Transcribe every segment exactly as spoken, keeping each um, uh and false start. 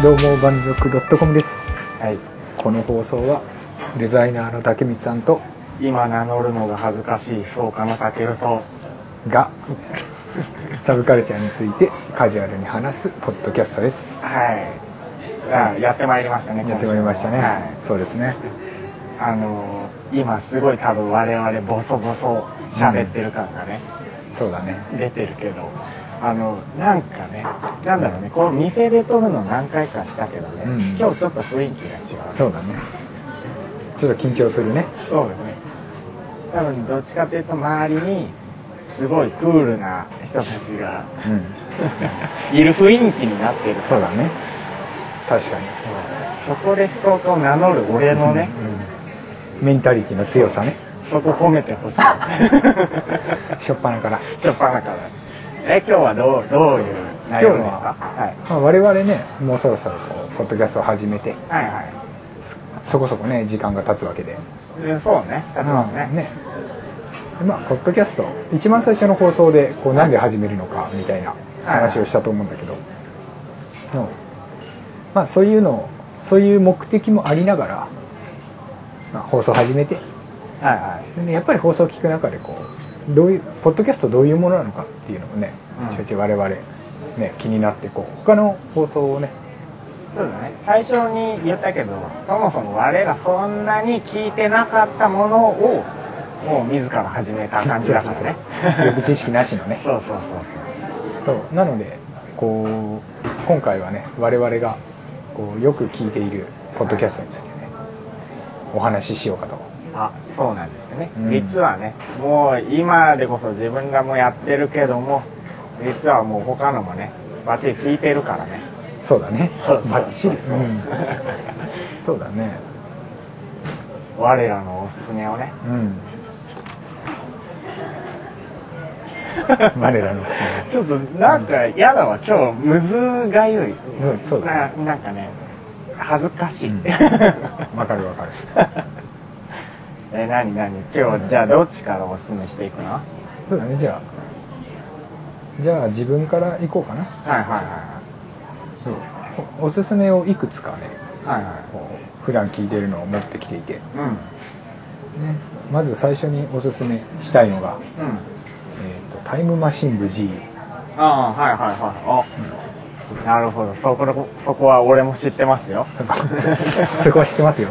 どうも万族ドットコムです、はい、この放送はデザイナーの竹光さんと今名乗るのが恥ずかしいそうかな竹内とがサブカルチャーについてカジュアルに話すポッドキャストです。はい、はい、やってまいりましたね。やってまいりましたね、はい、そうですね。あのー、今すごい多分我々ボソボソ喋ってる感がね、うん、そうだね出てるけど、あのなんかね、なんだろうね、この店で撮るの何回かしたけどね、うん、今日ちょっと雰囲気が違う、ね、そうだね、ちょっと緊張するね。そうだね、多分どっちかというと周りにすごいクールな人たちが、うん、いる雰囲気になってる。そうだね、確かに、うん、そこで人を名乗る俺のね、うんうん、メンタリティの強さね、そこ褒めてほしいしょっぱなからしょっぱなからえ、今日はどう、どういう内容ですか？はい、まあ、我々ね、もうそろそろポッドキャストを始めて、はいはい、そこそこね、時間が経つわけで、そうね、経ちますね、うん、ね、まあ、ポッドキャスト、一番最初の放送でこうなんで始めるのかみたいな話をしたと思うんだけど、はいはいのまあ、そういうの、そういう目的もありながら、まあ、放送始めて、はいはい、やっぱり放送を聞く中でこうどういうポッドキャストどういうものなのかっていうのもね、うん、ちょいちょい我々、ね、気になってこう他の放送をね、そうだね、最初に言ったけどそもそも我らそんなに聞いてなかったものをもう自ら始めた感じだからね予備知識なしのねそうそうそうそう、なのでこう今回はね我々がこうよく聞いているポッドキャストについてね、はい、お話ししようかと。あ、そうなんですよね、うん、実はねもう今でこそ自分がもうやってるけども実はもう他のもねバッチリ聞いてるからね。そうだね、そうそうそう、バッチリ、うん、そうだね、我らのおすすめをね、うん、我らのおすすめちょっとなんか嫌だわ今日むずがゆい、うん、そうだね、な、なんかね恥ずかしい、うん、分かる分かるえ、なになに、今日じゃあどっちからおすすめしていくの？そうだね、じゃあじゃあ自分からいこうかな。はいはいはい、そうお、おすすめをいくつかね、はいはい、こう普段聞いてるのを持ってきていて、うんね、まず最初におすすめしたいのが、うん、えーと、タイムマシン部 G。 ああはいはいはい、あ、うん、なるほど、そ こ, そこは俺も知ってますよそこは知ってますよ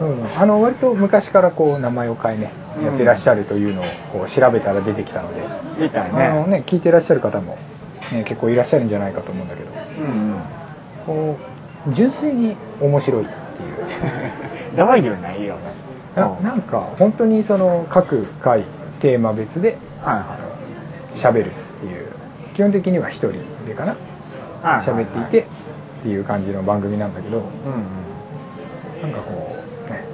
うん、あの割と昔からこう名前を変えね、うん、やってらっしゃるというのをこう調べたら出てきたので、みたいね、あのね聞いてらっしゃる方も、ね、結構いらっしゃるんじゃないかと思うんだけど、うんうん、こう純粋に面白いっていうどういう内容ね、な, なんか本当にその各回テーマ別で喋るっていう、基本的には一人でかな喋っていてっていう感じの番組なんだけど、うんうん、なんかこう、ね、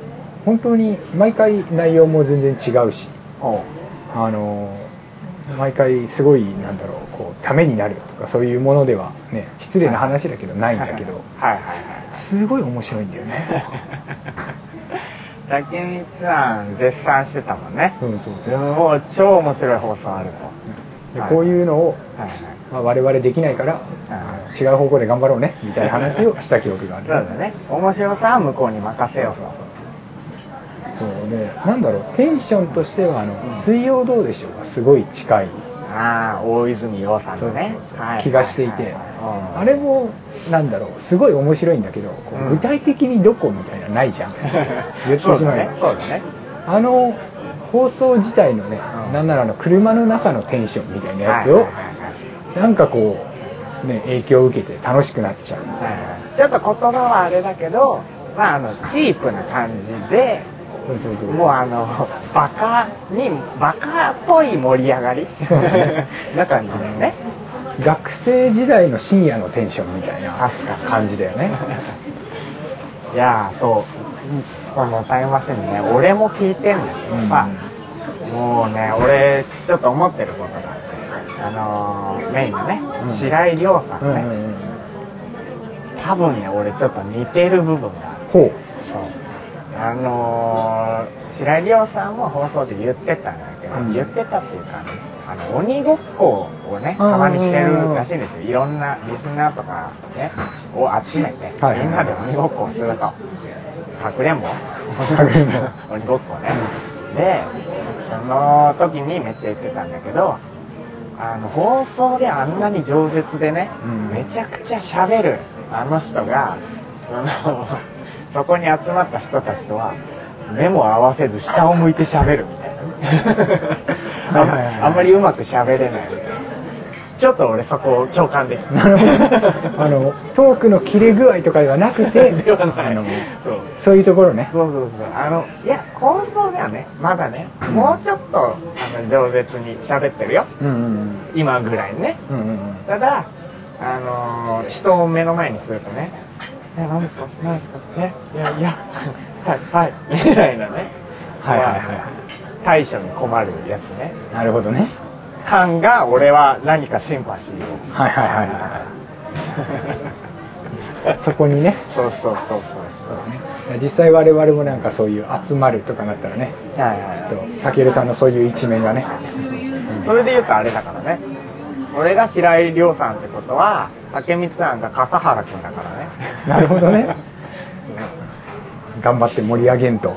本当に毎回内容も全然違うし、あの毎回すごいなんだろう、こうためになるとかそういうものでは、ね、失礼な話だけどないんだけど、すごい面白いんだよね竹光さん絶賛してたもんね、うん、そうそう、もう超面白い放送あると、でこういうのを、はいはい、まあ、我々できないから、はい、違う方向で頑張ろうねみたいな話をした記憶があるそうだね、面白さは向こうに任せようと。そうそうそう、そうで、なんだろう、テンションとしてはあの、うん、水曜どうでしょうがすごい近い、ああ大泉洋さんのね、そうそうそう、はい、気がしていて、はいはい、あれもなんだろう、すごい面白いんだけど、こう具体的にどこみたいなないじゃん、うん、言ってしまうそうだね、そうだね、あの放送自体のね、うん、なんならの車の中のテンションみたいなやつを、はいはいはい、なんかこう、ね、影響を受けて楽しくなっちゃう、はい、ちょっと言葉はあれだけど、まあ、あのチープな感じでそうそうそうそう、もうあのバカにバカっぽい盛り上がりな感じだよね学生時代の深夜のテンションみたいな感じだよねいやー、そうこのタイムマシンね、俺も聞いてんですよ、うん、まあ、もうね、俺ちょっと思ってることがあって、あのー、メインのね、うん、白井亮さんね、うんうんうん、多分ね俺ちょっと似てる部分がある。ほう、そう、あのー、白井亮さんも放送で言ってたんだけど、言ってたっていうか、あの鬼ごっこをねたまにしてるらしいんですよ。いろんなリスナーとかねを集めて、はい、みんなで鬼ごっこをすると、かくれんぼ鬼ごっこねで、その時にめっちゃ言ってたんだけど、あの放送であんなに饒舌でね、うん、めちゃくちゃ喋るあの人が そ, そこに集まった人たちとは目も合わせず下を向いて喋るみたいな、あんまりうまく喋れない。ちょっと俺そこを共感できた。あのトークの切れ具合とかではなくてそういうところね。そうそうそう、あのいや構想ではねまだねもうちょっとあの饒舌に喋ってるよ、今ぐらいね。ただあの人を目の前にするとね「え何ですか何ですかえいやいやはいはい」みたいなね、対処に困るやつね。なるほどね。感が俺は何かシンパシーを感じたからそこにね。そうそうそうそうそう、ね、実際我々もなんかそういう集まるとかなったらね、たけるさんのそういう一面がねそれで言うとあれだからね、俺が白井亮さんってことは武満さんが笠原君だからね。なるほどね頑張って盛り上げんと。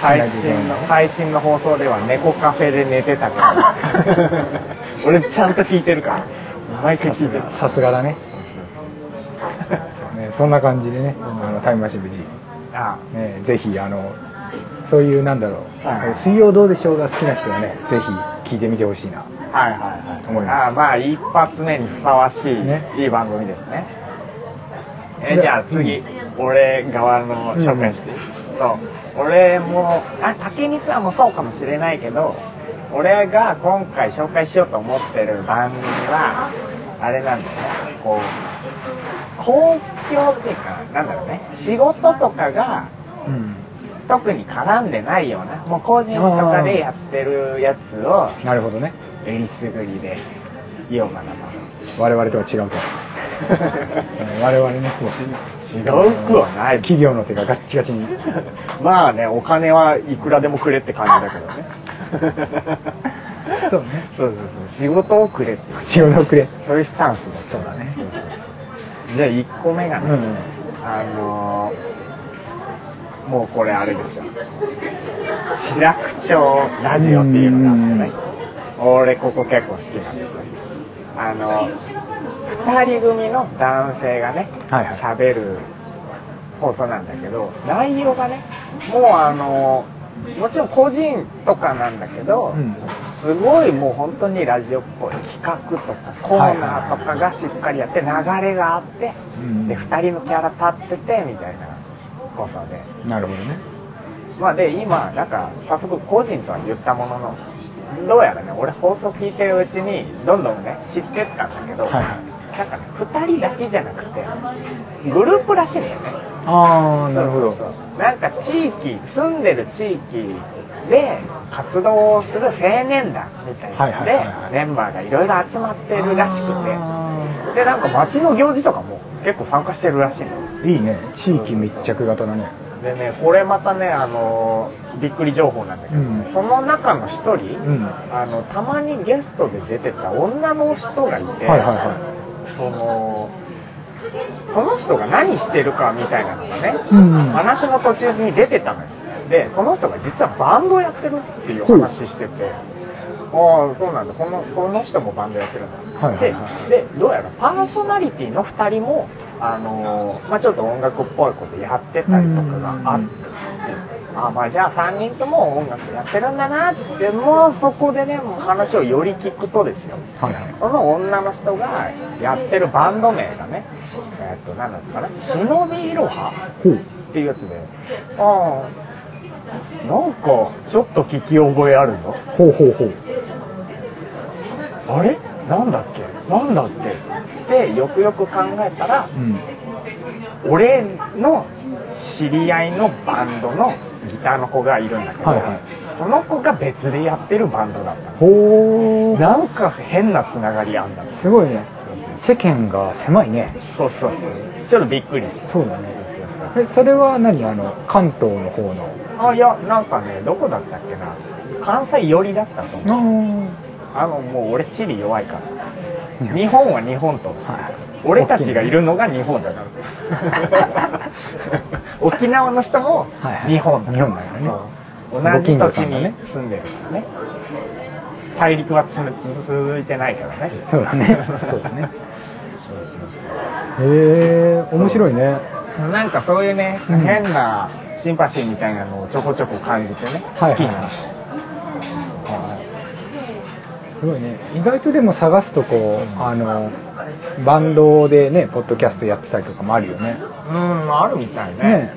最新の最新の放送では猫カフェで寝てたけど俺ちゃんと聞いてるから毎回聞いてる。さすがだね。そんな感じでね、あのタイムマシン無事ね、ぜひあのそういうなんだろう、水曜どうでしょうが好きな人はねぜひ聞いてみてほしいな。はいはいはい、思います。ああ、まあ一発目にふさわしいいい番組ですね。えじゃあ次俺側の紹介していい？俺もあ竹光さんもそうかもしれないけど、俺が今回紹介しようと思ってる番組はあれなんだよね、こう公共っていうかなんだろうね、仕事とかが、うん、特に絡んでないようなもう個人とかでやってるやつを、なるほどね、えりすぐりで言おうかなと。我々とは違うと。我々ね違うくはない、企業の手がガッチガチにまあねお金はいくらでもくれって感じだけどねそうね、そうそうそう、仕事をくれって、仕事をくれ、そういうスタンスだ。そうだね。じゃあいっこめがね、うん、あのー、もうこれあれですよ、志らく町ラジオっていうのがあってね、俺ここ結構好きなんですよ。あのふたり組の男性がねしゃべる放送なんだけど、内容がねもうあのもちろん個人とかなんだけど、うん、すごいもう本当にラジオっぽい企画とかコーナーとかがしっかりやって流れがあって、うん、でふたりのキャラ立っててみたいな放送で。なるほどね。まあで今なんか早速個人とは言ったものの、どうやらね俺放送聞いてるうちにどんどんね知ってったんだけど、はい、なんかねふたりだけじゃなくてグループらしいんだよね。ああなるほど。なんか地域住んでる地域で活動をする青年団みたいなのでメンバーがいろいろ集まってるらしくて、でなんか町の行事とかも結構参加してるらしいの。いいね、地域密着型だね。でね、これまたね、あのー、びっくり情報なんだけど、うん、その中の一人、うん、あのたまにゲストで出てた女の人がいて、そのその人が何してるかみたいなのがね、うんうん、話の途中に出てたのよ。でその人が実はバンドやってるっていう話してて、うん、ああそうなんだ、この、この人もバンドやってるんだ、で、どうやらパーソナリティのふたりもあのーまあ、ちょっと音楽っぽいことやってたりとかがあって、あ、まあ、じゃあさんにんとも音楽やってるんだなって、もうそこでねもう話をより聞くとですよ、はいはい、その女の人がやってるバンド名がね、えっと何だったかな、忍びいろはっていうやつで、ああなんかちょっと聞き覚えあるぞ、ほうほうほう、あれなんだっけなんだっけってよくよく考えたら、うん、俺の知り合いのバンドのギターの子がいるんだけど、はいはい、その子が別でやってるバンドだった。ほー、なんか変なつながりあんだ。すごいね、世間が狭いね。そうそうそう、ちょっとびっくりした。そうだね。えそれは何、あの関東の方の、あいやなんかねどこだったっけな、神関西寄りだったと思う。あのもう俺地理弱いから日本は日本として、はい、俺たちがいるのが日本だから沖縄の人も日本だからね、同じ土地に住んでるからね、大陸は続いてないからね。そうだね、そうだね。へえ、面白いね。なんかそういうね、うん、変なシンパシーみたいなのをちょこちょこ感じてね、好きになった。すごいね、意外とでも探すとこう、うん、あのバンドでねポッドキャストやってたりとかもあるよね。うん、あるみたい ね, ね、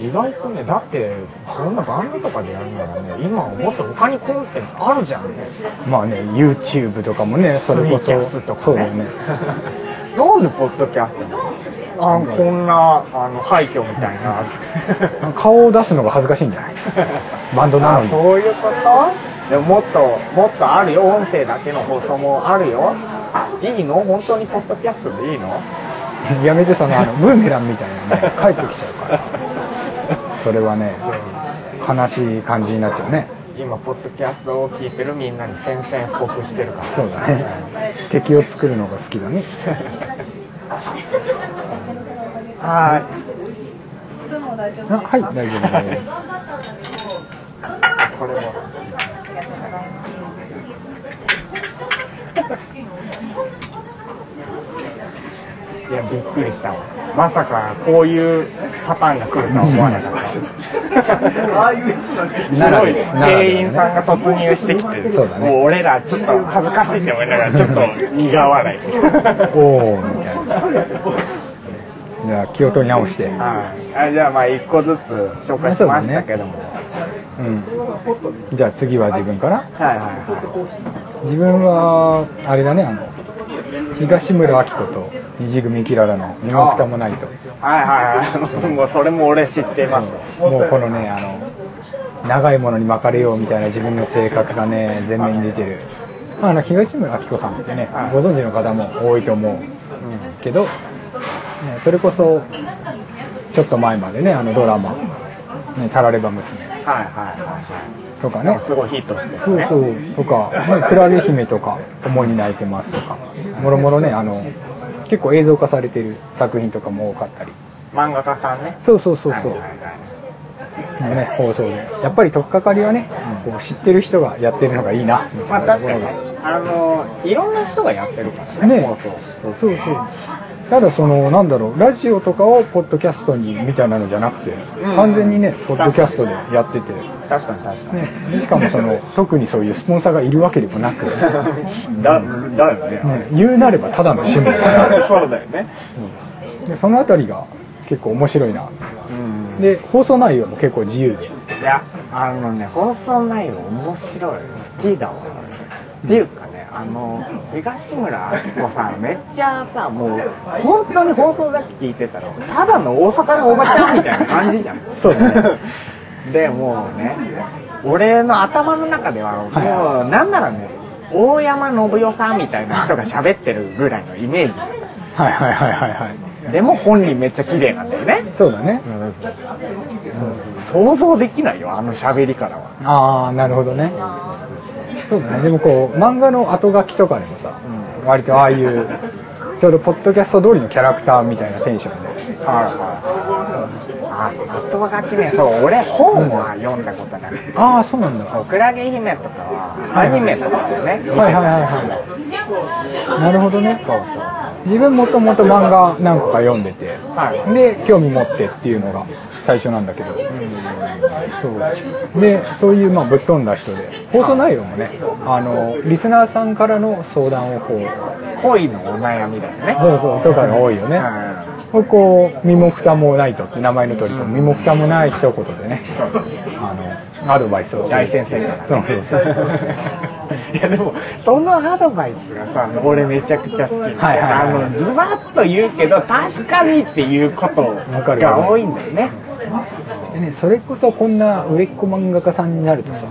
うん、意外とね、だってこんなバンドとかでやるならね、今もっと他にコンテンツあるじゃんね。まあね、 YouTube とかもね、それこそスリーキャスとかね。そうだねなんでポッドキャストあんこんなあの廃墟みたいな顔を出すのが恥ずかしいんじゃないバンドなのに。そういうこと。でももっともっとあるよ、音声だけの放送もあるよ。いいの、本当にポッドキャストでいいのやめて、そのあのブーメランみたいなね帰ってきちゃうからそれはね、うん、悲しい感じになっちゃうね。今ポッドキャストを聞いてるみんなに宣戦布告してるから。そうだね、うん、敵を作るのが好きだねはーい、あ、はい、大丈夫ですこれもいや、びっくりしたわ。まさかこういうパターンが来るとは思わなかったすごい店員さんが突入してきて、そうだね、もう俺らちょっと恥ずかしいって思いながらちょっと苦笑いおーみたいなじゃあ気を取り直して、はい、あ、じゃあまあ一個ずつ紹介しましたけども、うん、じゃあ次は自分から、はいはいはい、自分はあれだね、あの東村アキコと虹組キララの身も蓋もないと。はいはいはいもうそれも俺知ってます。もうこのね、あの長いものに巻かれようみたいな自分の性格がね前面に出てる、まあ、あの東村アキコさんってね、はい、ご存知の方も多いと思う、うん、けどね、それこそちょっと前までね、あのドラマね、タラレバ娘、はいはいはい、とかね、すごいヒットしてるね。そうそうとか、ね、クラゲ姫とか、思いに泣いてますとか、もろもろね、あの結構映像化されてる作品とかも多かったり、漫画家さんね、そうそうそうそう、はいはいはい、ね、放送で、やっぱり取っかかりはね、こう知ってる人がやってるのがいいなみたいな。まあ確かに、あのいろんな人がやってるからね。ね、そうそう。ただそのなんだろう、ラジオとかをポッドキャストにみたいなのじゃなくて、うん、完全にねポッドキャストでやってて、確かに確かに、ね、しかもその特にそういうスポンサーがいるわけでもなくだ、だよね、ね、言うなればただの趣味だねそうだよね、うん、でそのあたりが結構面白いな、うん、で放送内容も結構自由で、いやあのね放送内容面白い、好きだわ、うん、っていうかあの東村アキコさんめっちゃさ、もう本当に放送だけ聞いてたらただの大阪のおばちゃんみたいな感じじゃんそうだねでもうね、俺の頭の中ではもうなんならね、大山信代さんみたいな人が喋ってるぐらいのイメージだった。はいはいはいはいはい。でも本人めっちゃ綺麗なんだよね。そうだね、うんうん、想像できないよ、あの喋りからは。ああ、なるほどね。そうだね、でもこう漫画の後書きとかでもさ、うん、割とああいうちょうどポッドキャスト通りのキャラクターみたいなテンションで、はいはい、後書きね、そう俺本は読んだことなくて、うん、ああそうなんだ。クラゲ姫とかはアニメとかでね、はいはいはいはい、なるほどね。そうそう、自分もともと漫画何個か読んでて、はい、で興味持ってっていうのが最初なんだけど、そうで、そういうまあぶっ飛んだ人で、放送内容もね、あのリスナーさんからの相談をこう恋のお悩みですね、そうそうとかが多いよね、うん、こう身も蓋もないとって名前の通り、身も蓋もない一言でね、あのアドバイスを大先生から、そうそうそういやでもそのアドバイスがさ、俺めちゃくちゃ好きなんだけど、ズバッと言うけど確かにっていうことが多いんだよね。でね、それこそこんな売れっ子漫画家さんになるとさ、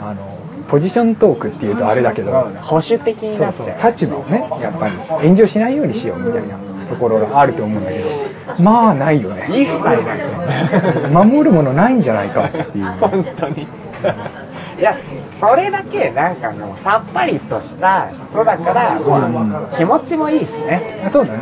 あのポジショントークっていうとあれだけど、保守的になっちゃう。そうそう、立場をねやっぱり炎上しないようにしようみたいなところがあると思うんだけど、まあないよね。一切ないよね守るものないんじゃないかっていう本当にいや、それだけなんかもうさっぱりとした人だから、もう気持ちもいいしね。そうだね。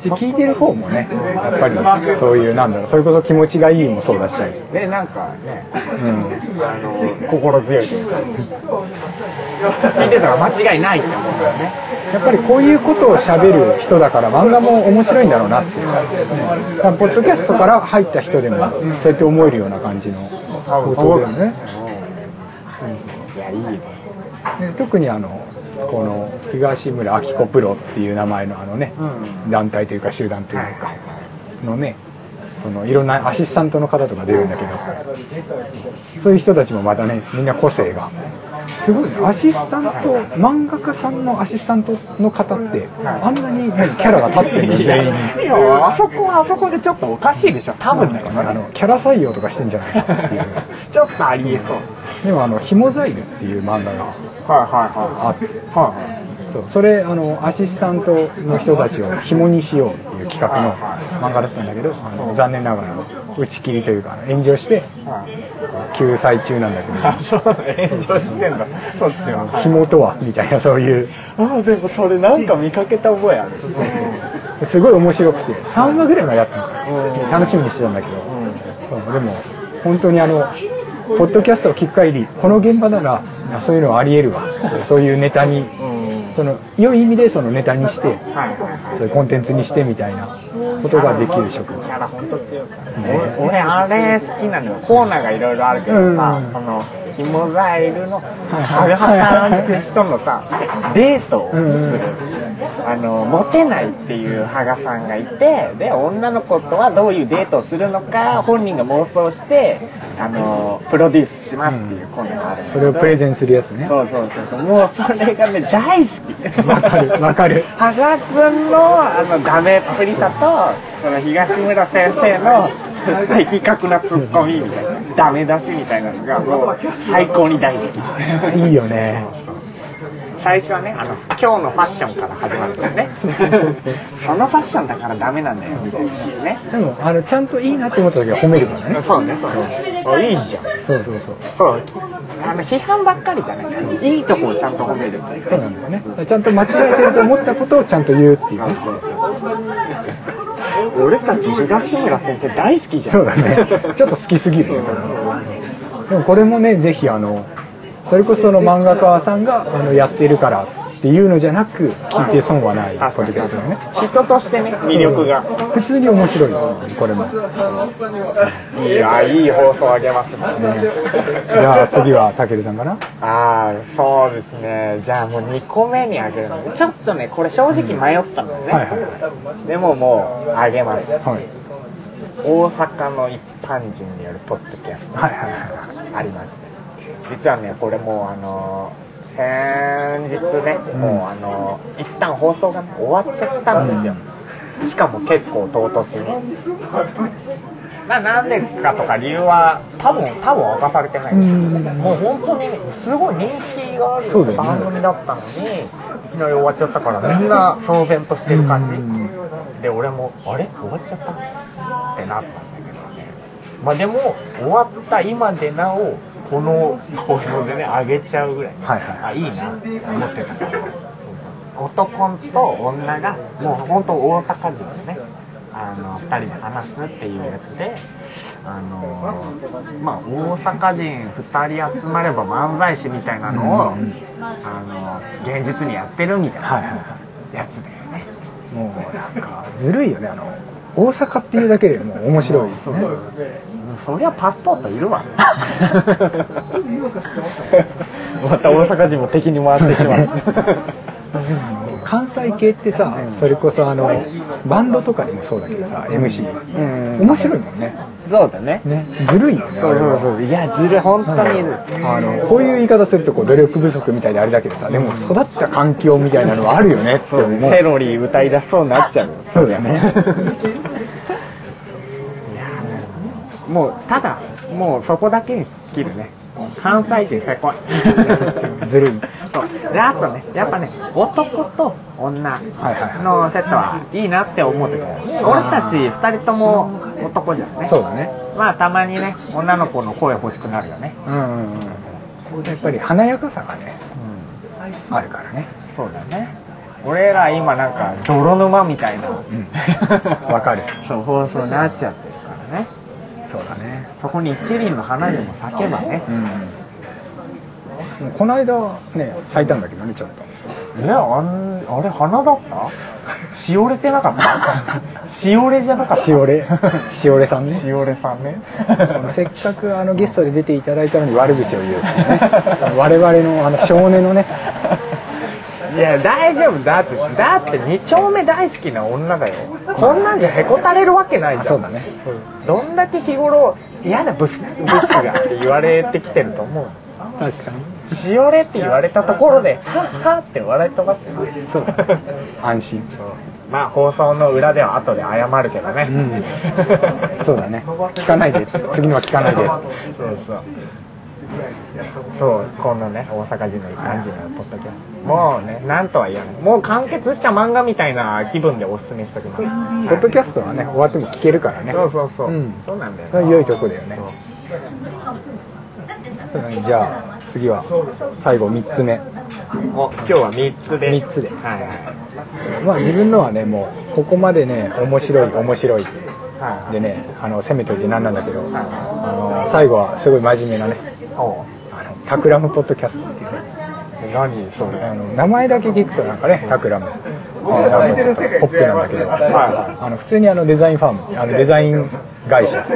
聞いてる方もね、やっぱりそういうなんだろう、それこそ気持ちがいいもそうだし、ね、なんかね、うん、あの心強いというか、聞いてたら間違いないって思うんだよね。やっぱりこういうことを喋る人だから漫画も面白いんだろうなっていう感じですね。ポッドキャストから入った人でもそうやって思えるような感じの放送だよね。いやいいね。特にあの。この東村明子プロっていう名前のあのね、うん、団体というか集団というかのね、そのいろんなアシスタントの方とか出るんだけど、そういう人たちもまたね、みんな個性がすごいね。アシスタント、漫画家さんのアシスタントの方ってあんなにキャラが立ってるの全員に。あそこはあそこでちょっとおかしいでしょ、多分だよね。あのキャラ採用とかしてんじゃないかっていうちょっとありえそう。でもあの「ひもザイル」っていう漫画があって、それあのアシスタントの人たちをひもにしようっていう企画の漫画だったんだけど、あの残念ながら打ち切りというか炎上して救済中なんだけど、炎上してんだそっちは。ひもとはみたいな、そういう。ああ、でもそれなんか見かけた覚えある。すごい面白くてさんわぐらいはやったのから楽しみにしてたんだけど、でも本当にあの。ポッドキャストを聞く限り、この現場ならそういうのはありえるわ、そういうネタに、その良い意味でそのネタにして、そういうコンテンツにしてみたいなことができる職。キャラ本当強いからね。俺あれ好きなのよ。コーナーがいろいろあるけどさ、そのひもザイルの働いてる人のさ、デートをする。あのモテないっていう羽賀さんがいて、で女の子とはどういうデートをするのか本人が妄想してあのプロデュースしますっていうコーナーがある。それをプレゼンするやつね。そうそうそうそう、もうそれがね大好き。わかるわかる。羽賀君のあのダメっぷりだと、その東村先生の的確なツッコミみたいなダメ出しみたいなのがもう最高に大好き。いいよね。最初はね、あの今日のファッションから始まるんだよね。そのファッションだからダメなんだよみたいなね。でもあのちゃんといいなって思った時は褒めるからね。そうね、そうね。いいじゃん。そうそうそう。そう。あの批判ばっかりじゃない。いいとこをちゃんと褒める。そうなんだよね。ちゃんと間違えてると思ったことをちゃんと言うっていうね。俺たち東村先生大好きじゃん。そうだね。ちょっと好きすぎる。でもこれもね、ぜひあの。それこそその漫画家さんがあのやってるからっていうのじゃなく、聞いて損はないポッドキャストね。人としてね、魅力が普通に面白いよ。これもいや、いい放送あげますね。じゃあ次はたけるさんかな。ああ、そうですね。じゃあもうにこめにあげるので、ちょっとねこれ正直迷ったのね、うん、はいはい、でももうあげます、はい、大阪の一般人によるポッドキャストありまして、実はね、これもうあのー、先日ね、うん、もうあのー、一旦放送が、ね、終わっちゃったんですよ、うん、しかも結構唐突にな、なんでかとか理由は多分多分明かされてないんですよ、うん、もう本当にすごい人気がある番組だったのに、ね、いきなり終わっちゃったからみんな騒然としてる感じ、うん、で俺もあれ終わっちゃったってなったんだけどね。まあでも終わった今でなおこの放送でね、あげちゃうぐらい、はいはい、あ、いいなって思ってたから。男と女がもう本当大阪人でね、あのふたりで話すっていうやつで、あのまあ大阪人ふたり集まれば漫才師みたいなのを、うん、あの現実にやってるみたいなやつだよね。もうなんかずるいよね、あの大阪っていうだけでもう面白いですね。そりゃパスポートいるわまた大阪人も敵に回してしまう関西系ってさ、それこそあのバンドとかでもそうだけどさ、 エムシー 面白いもんね。そうだね。ずるいよね。そうそうそう。いや、ずるい、本当にずるい。あのこういう言い方するとこう努力不足みたいであれだけどさ、でも育った環境みたいなのはあるよねって思う。セロリ歌い出しそうになっちゃう。そうだね。もうただもうそこだけに尽きるね。関西人最高ずるい。そうで、あとね、やっぱね、男と女のセットはいいなって思ってた、はい、俺たちふたりとも男じゃんね。そうだね。まあたまにね、女の子の声欲しくなるよね。うんうんうん。やっぱり華やかさがね、うん、あるからね。そうだね。俺ら今なんか泥沼みたいな、わかる、そう放送になっちゃってるからね。そうだね。そこに一輪の花でも咲けばね、うんうん、この間ね咲いたんだけどね、ちょっとえ、あん、あれ花だった？しおれてなかった？しおれじゃなかった？しおれ、しおれさんね。しおれさんね。せっかくあのゲストで出ていただいたのに悪口を言うっていうね。我々のあの少年のね。いや大丈夫だって、だって二丁目大好きな女だよ。こんなんじゃへこたれるわけないじゃん。そうだね。どんだけ日頃嫌なブスブスがって言われてきてると思う。確かに。しおれって言われたところでハッハッって笑い飛ばすよ。そう安心。まあ放送の裏では後で謝るけどね、うん、そうだね。聞かないで、次のは聞かないで。そうそうそう、このね大阪人のさんじのポッドキャスト、もうねなんとは言わない、もう完結した漫画みたいな気分でおすすめしておきます。ポッドキャストはね終わっても聞けるからね。そうそうそう、うん、そうなんだよね。それ良いとこだよね。じゃあ次は最後みっつめ。お、今日はみっつでみっつで、はいはい、まあ自分のはねもうここまでね面白い面白いでね、あの攻めといてなんなんだけど、あの最後はすごい真面目なね、あのタクラムポッドキャストっていうね。何それ、あの名前だけ聞くとなんかねタクラムポップなんだけど、はいはい、あの普通にあのデザインファーム、あのデザイン会社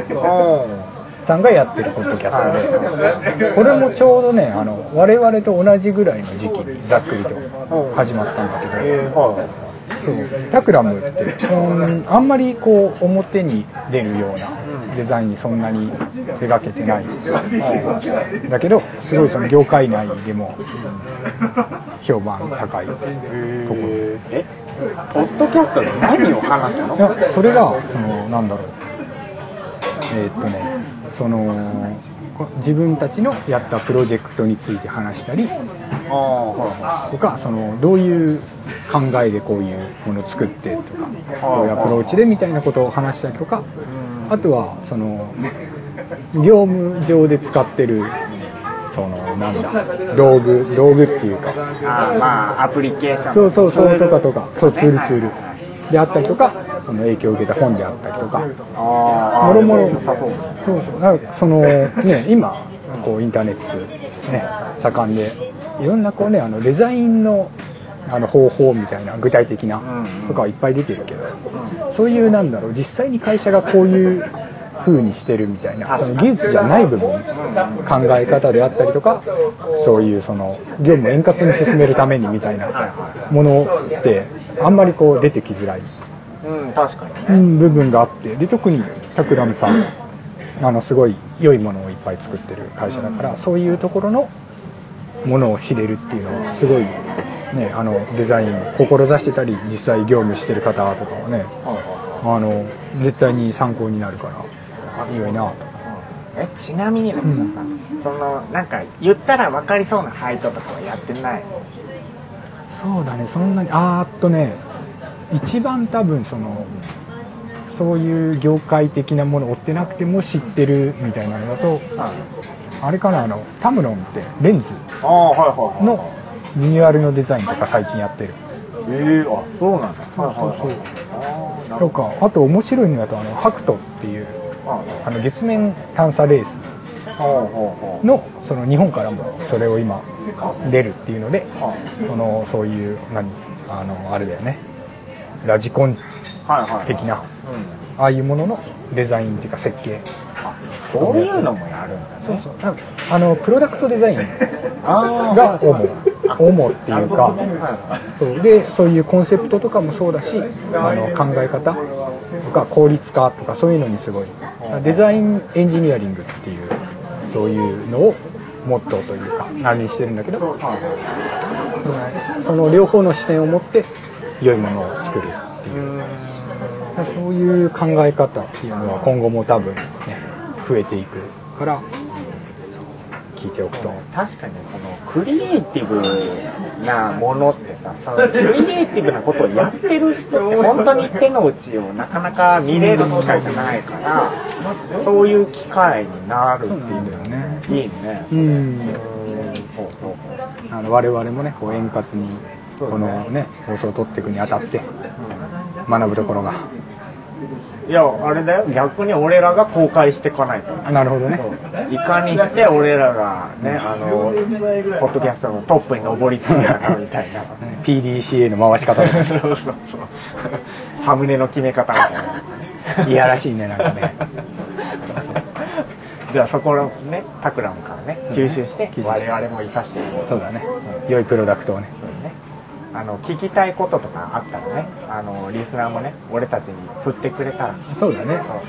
さんがやってるポッドキャストで、これもちょうどねあの我々と同じぐらいの時期にざっくりと始まったんだけど、タクラムって、うん、あんまりこう表に出るようなデザインにそんなに手がけてないだけど、すごいその業界内でも評判高いところで。ポッドキャストで何を話すの？それがそのなんだろう、えーっとねその自分たちのやったプロジェクトについて話したりとか、そのどういう考えでこういうものを作ってとか、どういうアプローチでみたいなことを話したりとか、あとはその業務上で使ってるそのなんだ道具道具っていうか、あ、まあアプリケーション、そうそうそうとかとか、そうツールツールであったりとか、その影響を受けた本であったりとか、もろもろそうそう、なんかそのね今こうインターネットね盛んで、いろんなこうねあのデザインのあの方法みたいな具体的なとかはいっぱい出てるけど、そういうなんだろう実際に会社がこういう風にしてるみたいな、その技術じゃない部分、考え方であったりとか、そういうその業務を円滑に進めるためにみたいなものってあんまりこう出てきづらい、うん、確かにね、うん、部分があって、で特にタクラムさんあのすごい良いものをいっぱい作ってる会社だから、うん、そういうところのものを知れるっていうのはすごいね、あのデザイン志してたり実際業務してる方とかはね、はいはいはい、あの絶対に参考になるから良いなと。えちなみにだけどさ、うん、そのなんか言ったら分かりそうなサイトとかはやってない？そうだね、そんなにあーっとね一番多分そのそういう業界的なものを追ってなくても知ってるみたいなのだと、あれかな、あのタムロンってレンズのリニューアルのデザインとか最近やってる。えー、あそうなんだ。そうそうそうとか、あと面白いのだとあのハクトっていうあの月面探査レースのその日本からもそれを今出るっていうので、そのそういう何あのあれだよね、ラジコン的なああいうもののデザインっていうか設計、そういうのもやるんだね。そうそう、なんかあのプロダクトデザインが主主っていうか、そうでそういうコンセプトとかもそうだし、あの考え方とか効率化とかそういうのにすごいデザインエンジニアリングっていうそういうのをモットーというか何にしてるんだけど、その両方の視点を持って良いものを作るっていう、そういう考え方っていうのは今後も多分ね増えていくから聞いておくと。確かにそのクリエイティブなものってさ、そのクリエイティブなことをやってる人って本当に手の内をなかなか見れる機会じゃないから、そういう機会になるっていうのはねいいね。うん、あの我々もねこう円滑にこのね放送を取っていくにあたって学ぶところが。いやあれだよ、逆に俺らが公開していかないと。なるほどね。いかにして俺らがね、あのポッドキャストのトップに上り詰めたかみたいなピーディーシーエー の回し方とかそうそうそう、サムネの決め方みたいないやらしいね、なんかねじゃあそこのねタクラムからね吸収して我々も生かしていこう。そうだね、良いプロダクトをね、あの聞きたいこととかあったらね、あのリスナーもね俺たちに振ってくれたら。そうだね、そう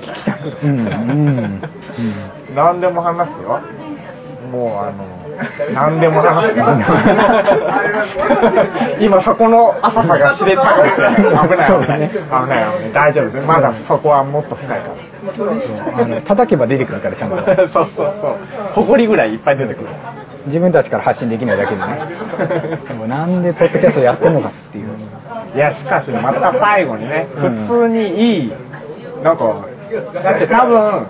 聞きたいこと、うんうんうん、何でも話すよ、もうあの何でも話すよ今そこの浅さが知れたかもしれない。危ない危ない、ね、危ない危ない、大丈夫です、まだそこはもっと深いから、あの叩けば出てくるからちゃんとそうそうそう、ほこりぐらいいっぱい出てくる、自分たちから発信できないだけでねでもなんでポッドキャストやってんのかっていういやしかしまた最後にね、うん、普通にいい、なんかだって多分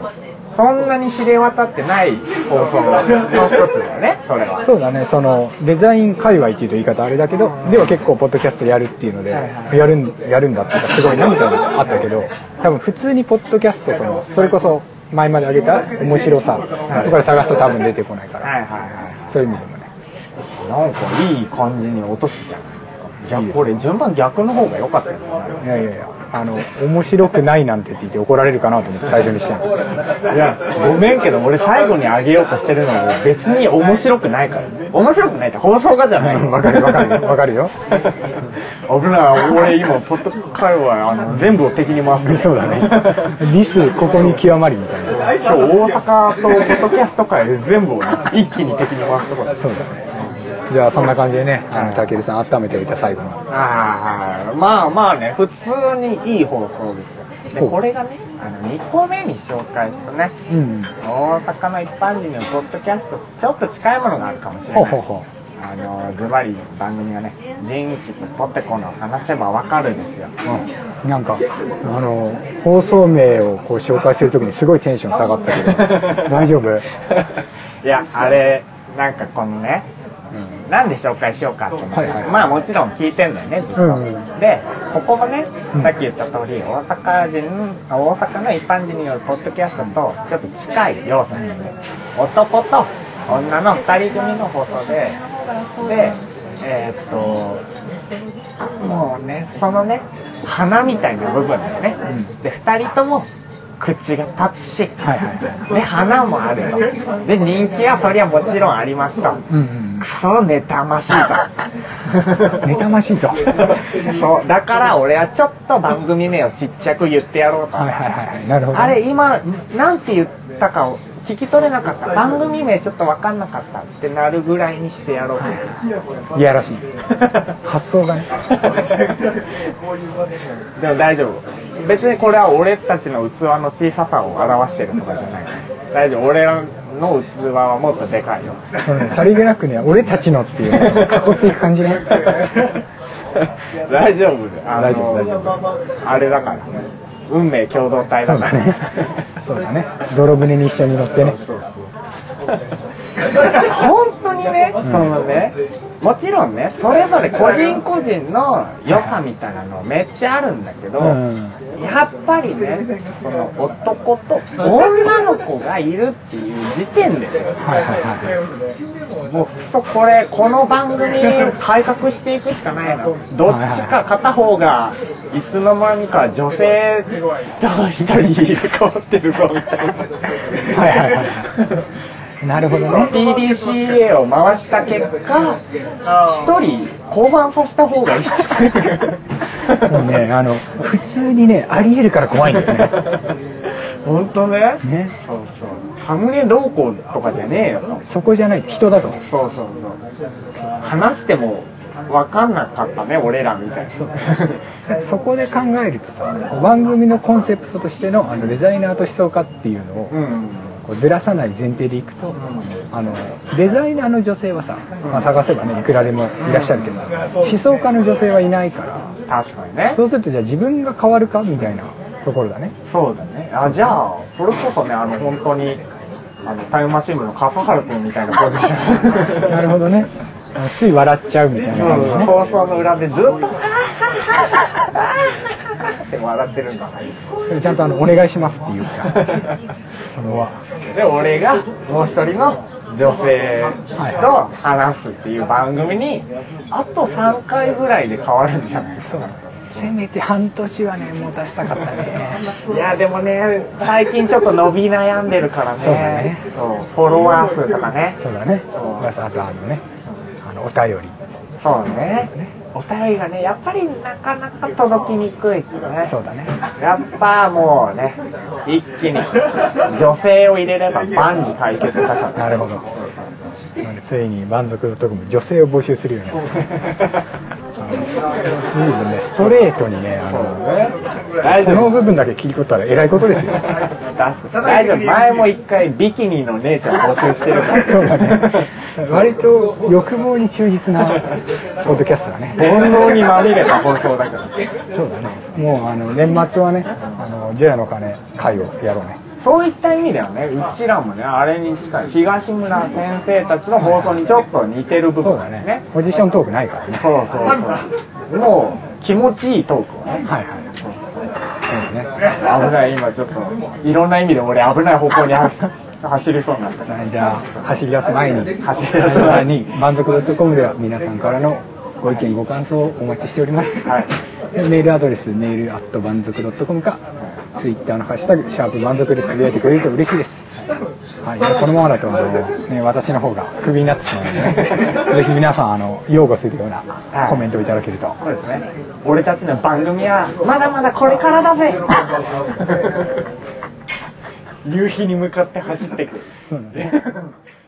そんなに知れ渡ってない放送の一つだよねそれは。そうだね、そのデザイン界隈っていうと言い方あれだけど、では結構ポッドキャストやるっていうので、はいはい、やるんやるんだっていうかすごいなみたいなのあったけど、多分普通にポッドキャスト、そのそれこそ前まで挙げた面白さとかで探すと多分出てこないから、はいはいはいはい、そういう意味でもねなんかいい感じに落とすじゃないですか。逆、これ順番逆の方が良かったよね。いやいやいや、あの面白くないなんてって言って怒られるかなと思って最初にしていやごめんけど俺最後にあげようとしてるのも別に面白くないから、ね、面白くないって放送がじゃないわかるわかるわかるよ危ない、俺今ポッド会話あの全部を敵に回すんですよ。そうだねリスここに極まりみたいな今日大阪とポッドキャスト界全部を、ね、一気に敵に回すところ。そうだね、じゃあそんな感じでね、あのたけるさん温めておいた最後の。ああ、まあまあね、普通にいい放送ですよ。でこれがね、あのにこめに紹介したね、うん、大阪の一般人のポッドキャストちょっと近いものがあるかもしれない。ほうほうほう、あのズバリ番組はね、人気とポテコの話せばわかるんですよ、うん、なんかあの放送名をこう紹介するときにすごいテンション下がったけど大丈夫いやあれなんかこのね、うん、なんで紹介しようかって思って、はいはい、まあもちろん聞いてんだよねずっと、うん、でここもねさっき言った通り、うん、大阪人大阪の一般人によるポッドキャストとちょっと近い要素なんで、男と女のふたり組の放送でで、えー、っともうねそのね花みたいな部分だよね、うん、でふたりとも口が立つし、はいはい、で花もあると、で人気はそりゃもちろんありますと、うんうん、クソ妬ましいと妬ましいとそうだから俺はちょっと番組名をちっちゃく言ってやろうと、はいはいはい、なるほど、あれ今なんて言ったかを聞き取れなかった、番組名ちょっと分かんなかったってなるぐらいにしてやろう、はい、いやらしい発想がねでも大丈夫、別にこれは俺たちの器の小ささを表してるとかじゃない大丈夫、俺の器はもっとでかいよさりげなくね俺たちのっていうのを囲っていく感じね大丈夫あの大丈夫大丈夫、あれだからね運命共同体だからね。そうだね。泥船に一緒に乗ってね。そうそうそう本当にね、うん、そのね、もちろんね、それぞれ個人個人の良さみたいなのめっちゃあるんだけど、うん、やっぱりね、その男と女の子がいるっていう時点で、はいはいはい、もうそこれこの番組改革していくしかないな。どっちか片方がいつの間にか女性と一人入れ替わってるぞみたいな。はいはいはい。なるほどね、ピーディーシーエー を回した結果一人降板させた方がいいもうね、あの普通にねありえるから怖いんだよね本当 ね, ねそうそう、サムネ動向とかじゃねえよ、そこじゃない、人だと。そうそうそう、話しても分かんなかったね俺らみたいな そ, そこで考えるとさ、番組のコンセプトとして の, あのデザイナーと思想家っていうのを、うん、こうずらさない前提でいくと、あのデザイナーの女性はさ、まあ、探せばねいくらでもいらっしゃるけど、思想家の女性はいないから確かにね。そうするとじゃあ自分が変わるかみたいなところだね。そうだね。あ、じゃあそれこそね、あの本当にあのタイムマシン部の笠原君みたいなポジションなるほどね、つい笑っちゃうみたいな、ね、うん、放送の裏でずっとって笑ってるんだ、それちゃんとあのお願いしますっていうかそのはで俺がもう一人の女性と話すっていう番組にあとさんかいぐらいで変わるんじゃないですか。せめて半年はねもう出したかったねいやでもね最近ちょっと伸び悩んでるから ね, そうだね、そうフォロワー数とかね、そうだね、あとあのねあのお便り、そうね、お便りがねやっぱりなかなか届きにくいってね、そうだね、やっぱもうね一気に女性を入れれば万事解決だからなるほど、なんでついに満足の特務女性を募集するようになった随分ねストレートにね、あのこの部分だけ切り取ったらえらいことですよ大丈夫、前も一回ビキニの姉ちゃん募集してるからそうだね、割と欲望に忠実なポッドキャストだね、煩悩にまみれた放送だからそうだね、もうあの年末はねあのジェラの鐘会をやろうね、そういった意味ではねうちらもねあれに近い東村先生たちの放送にちょっと似てる部分が ね,、はい、ねポジショントークないからね、そうそうそうもう気持ちいいトークをね、はいはいそうね、危ない、今ちょっといろんな意味で俺危ない方向に走りそうになった、じゃあ走り出す前に走り出す前に満足.com では皆さんからのご意見ご感想をお待ちしております、はい、メールアドレスメールアット満足.com かツイッターのハッシュタグシャープ満足でつぶやいてくれると嬉しいです、はいはい、このままだとあの、ね、私の方がクビになってしまうので、ね、ぜひ皆さんあの擁護するようなコメントをいただけると、はい、そうですね、俺たちの番組はまだまだこれからだぜ夕日に向かって走っていくそうなんです